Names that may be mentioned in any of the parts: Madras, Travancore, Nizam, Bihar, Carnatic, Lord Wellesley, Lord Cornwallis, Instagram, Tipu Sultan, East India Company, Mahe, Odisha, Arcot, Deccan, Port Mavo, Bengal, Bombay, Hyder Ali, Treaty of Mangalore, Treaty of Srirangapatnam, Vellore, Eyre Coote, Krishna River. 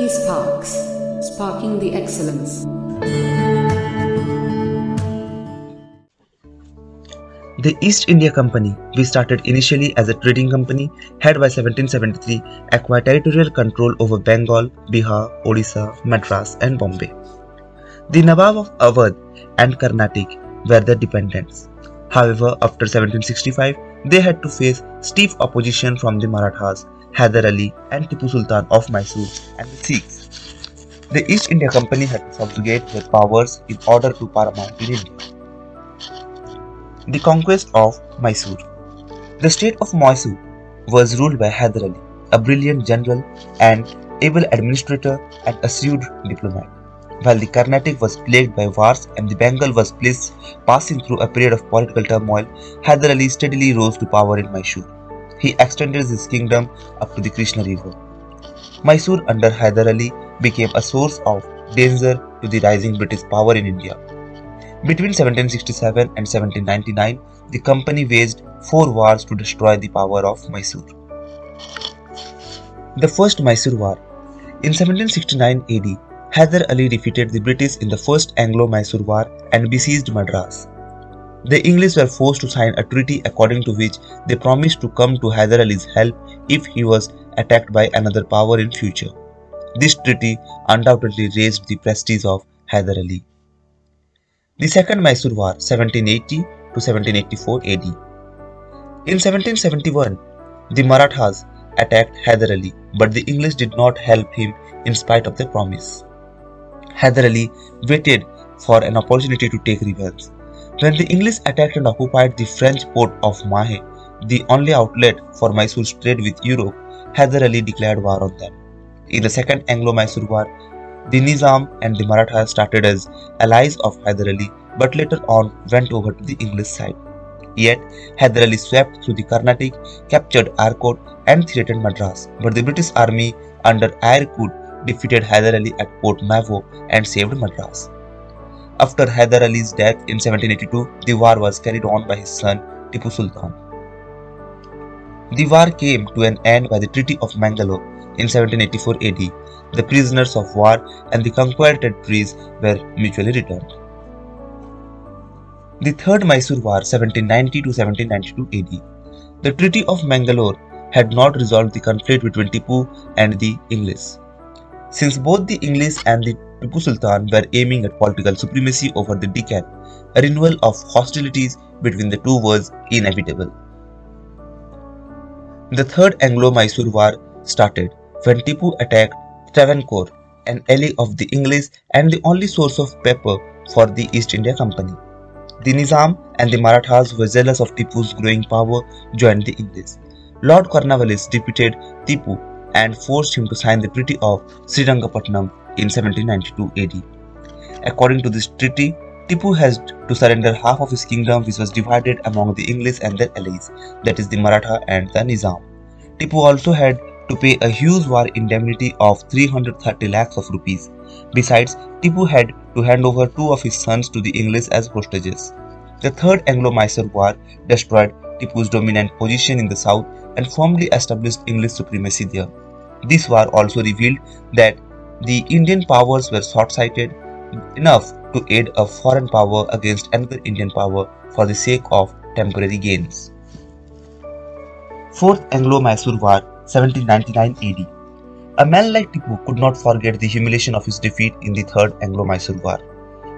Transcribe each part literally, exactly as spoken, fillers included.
E. Sparks, sparking the excellence. The East India Company, which started initially as a trading company, had by seventeen seventy-three acquired territorial control over Bengal, Bihar, Odisha, Madras and Bombay. The Nawab of Awadh and Carnatic were their dependents. However, after seventeen sixty-five, they had to face stiff opposition from the Marathas, Hyder Ali and Tipu Sultan of Mysore and the Sikhs. The East India Company had to subjugate their powers in order to paramount in India. The conquest of Mysore. The state of Mysore was ruled by Hyder Ali, a brilliant general and able administrator and astute diplomat, while the Carnatic was plagued by wars and the Bengal was placed passing through a period of political turmoil. Hyder Ali steadily rose to power in Mysore. He extended his kingdom up to the Krishna River. Mysore under Hyder Ali became a source of danger to the rising British power in India. Between seventeen sixty-seven and seventeen ninety-nine, the company waged four wars to destroy the power of Mysore. The First Mysore War. In seventeen sixty-nine A D, Hyder Ali defeated the British in the First Anglo-Mysore War and besieged Madras. The English were forced to sign a treaty according to which they promised to come to Hyder Ali's help if he was attacked by another power in future. This treaty undoubtedly raised the prestige of Hyder Ali. The Second Mysore War, seventeen eighty to seventeen eighty-four A D. In seventeen seventy-one, the Marathas attacked Hyder Ali, but the English did not help him in spite of their promise. Hyder Ali waited for an opportunity to take revenge. When the English attacked and occupied the French port of Mahe, the only outlet for Mysore's trade with Europe, Hyder Ali declared war on them. In the Second Anglo-Mysore War, the Nizam and the Marathas started as allies of Hyder Ali but later on went over to the English side. Yet, Hyder Ali swept through the Carnatic, captured Arcot and threatened Madras, but the British army under Eyre Coote defeated Hyder Ali at Port Mavo and saved Madras. After Hyder Ali's death in seventeen eighty-two, the war was carried on by his son Tipu Sultan. The war came to an end by the Treaty of Mangalore in seventeen eighty-four A D. The prisoners of war and the conquered territories were mutually returned. The Third Mysore War, seventeen ninety to seventeen ninety-two A D. The Treaty of Mangalore had not resolved the conflict between Tipu and the English. Since both the English and the Tipu Sultan were aiming at political supremacy over the Deccan, a renewal of hostilities between the two was inevitable. The Third Anglo-Mysore War started when Tipu attacked Travancore, an ally of the English and the only source of pepper for the East India Company. The Nizam and the Marathas were jealous of Tipu's growing power, joined the English. Lord Cornwallis defeated Tipu and forced him to sign the Treaty of Srirangapatnam in seventeen ninety-two A D. According to this treaty, Tipu has to surrender half of his kingdom, which was divided among the English and their allies, that is the Maratha and the Nizam. Tipu also had to pay a huge war indemnity of three hundred thirty lakhs of rupees. Besides, Tipu had to hand over two of his sons to the English as hostages. The Third Anglo-Mysore War destroyed Tipu's dominant position in the south and firmly established English supremacy there. This war also revealed that the Indian powers were short-sighted enough to aid a foreign power against another Indian power for the sake of temporary gains. Fourth Anglo-Mysore War, seventeen ninety-nine A D. A man like Tipu could not forget the humiliation of his defeat in the Third Anglo-Mysore War.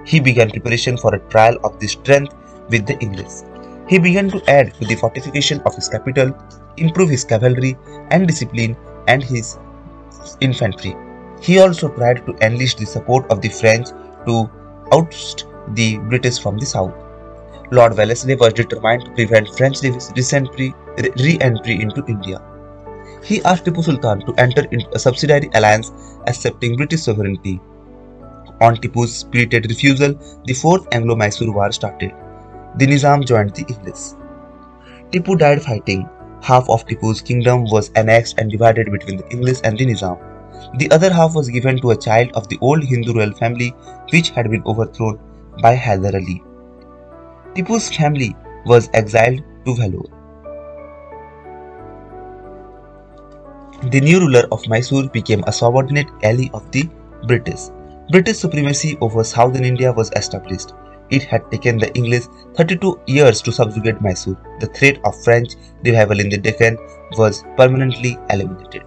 He began preparation for a trial of this strength with the English. He began to add to the fortification of his capital, improve his cavalry and discipline and his infantry. He also tried to enlist the support of the French to oust the British from the south. Lord Wellesley was determined to prevent French re-entry into India. He asked Tipu Sultan to enter into a subsidiary alliance accepting British sovereignty. On Tipu's spirited refusal, the Fourth Anglo-Mysore War started. The Nizam joined the English. Tipu died fighting. Half of Tipu's kingdom was annexed and divided between the English and the Nizam. The other half was given to a child of the old Hindu royal family which had been overthrown by Hyder Ali. Tipu's family was exiled to Vellore. The new ruler of Mysore became a subordinate ally of the British. British supremacy over southern India was established. It had taken the English thirty-two years to subjugate Mysore. The threat of French revival in the Deccan was permanently eliminated.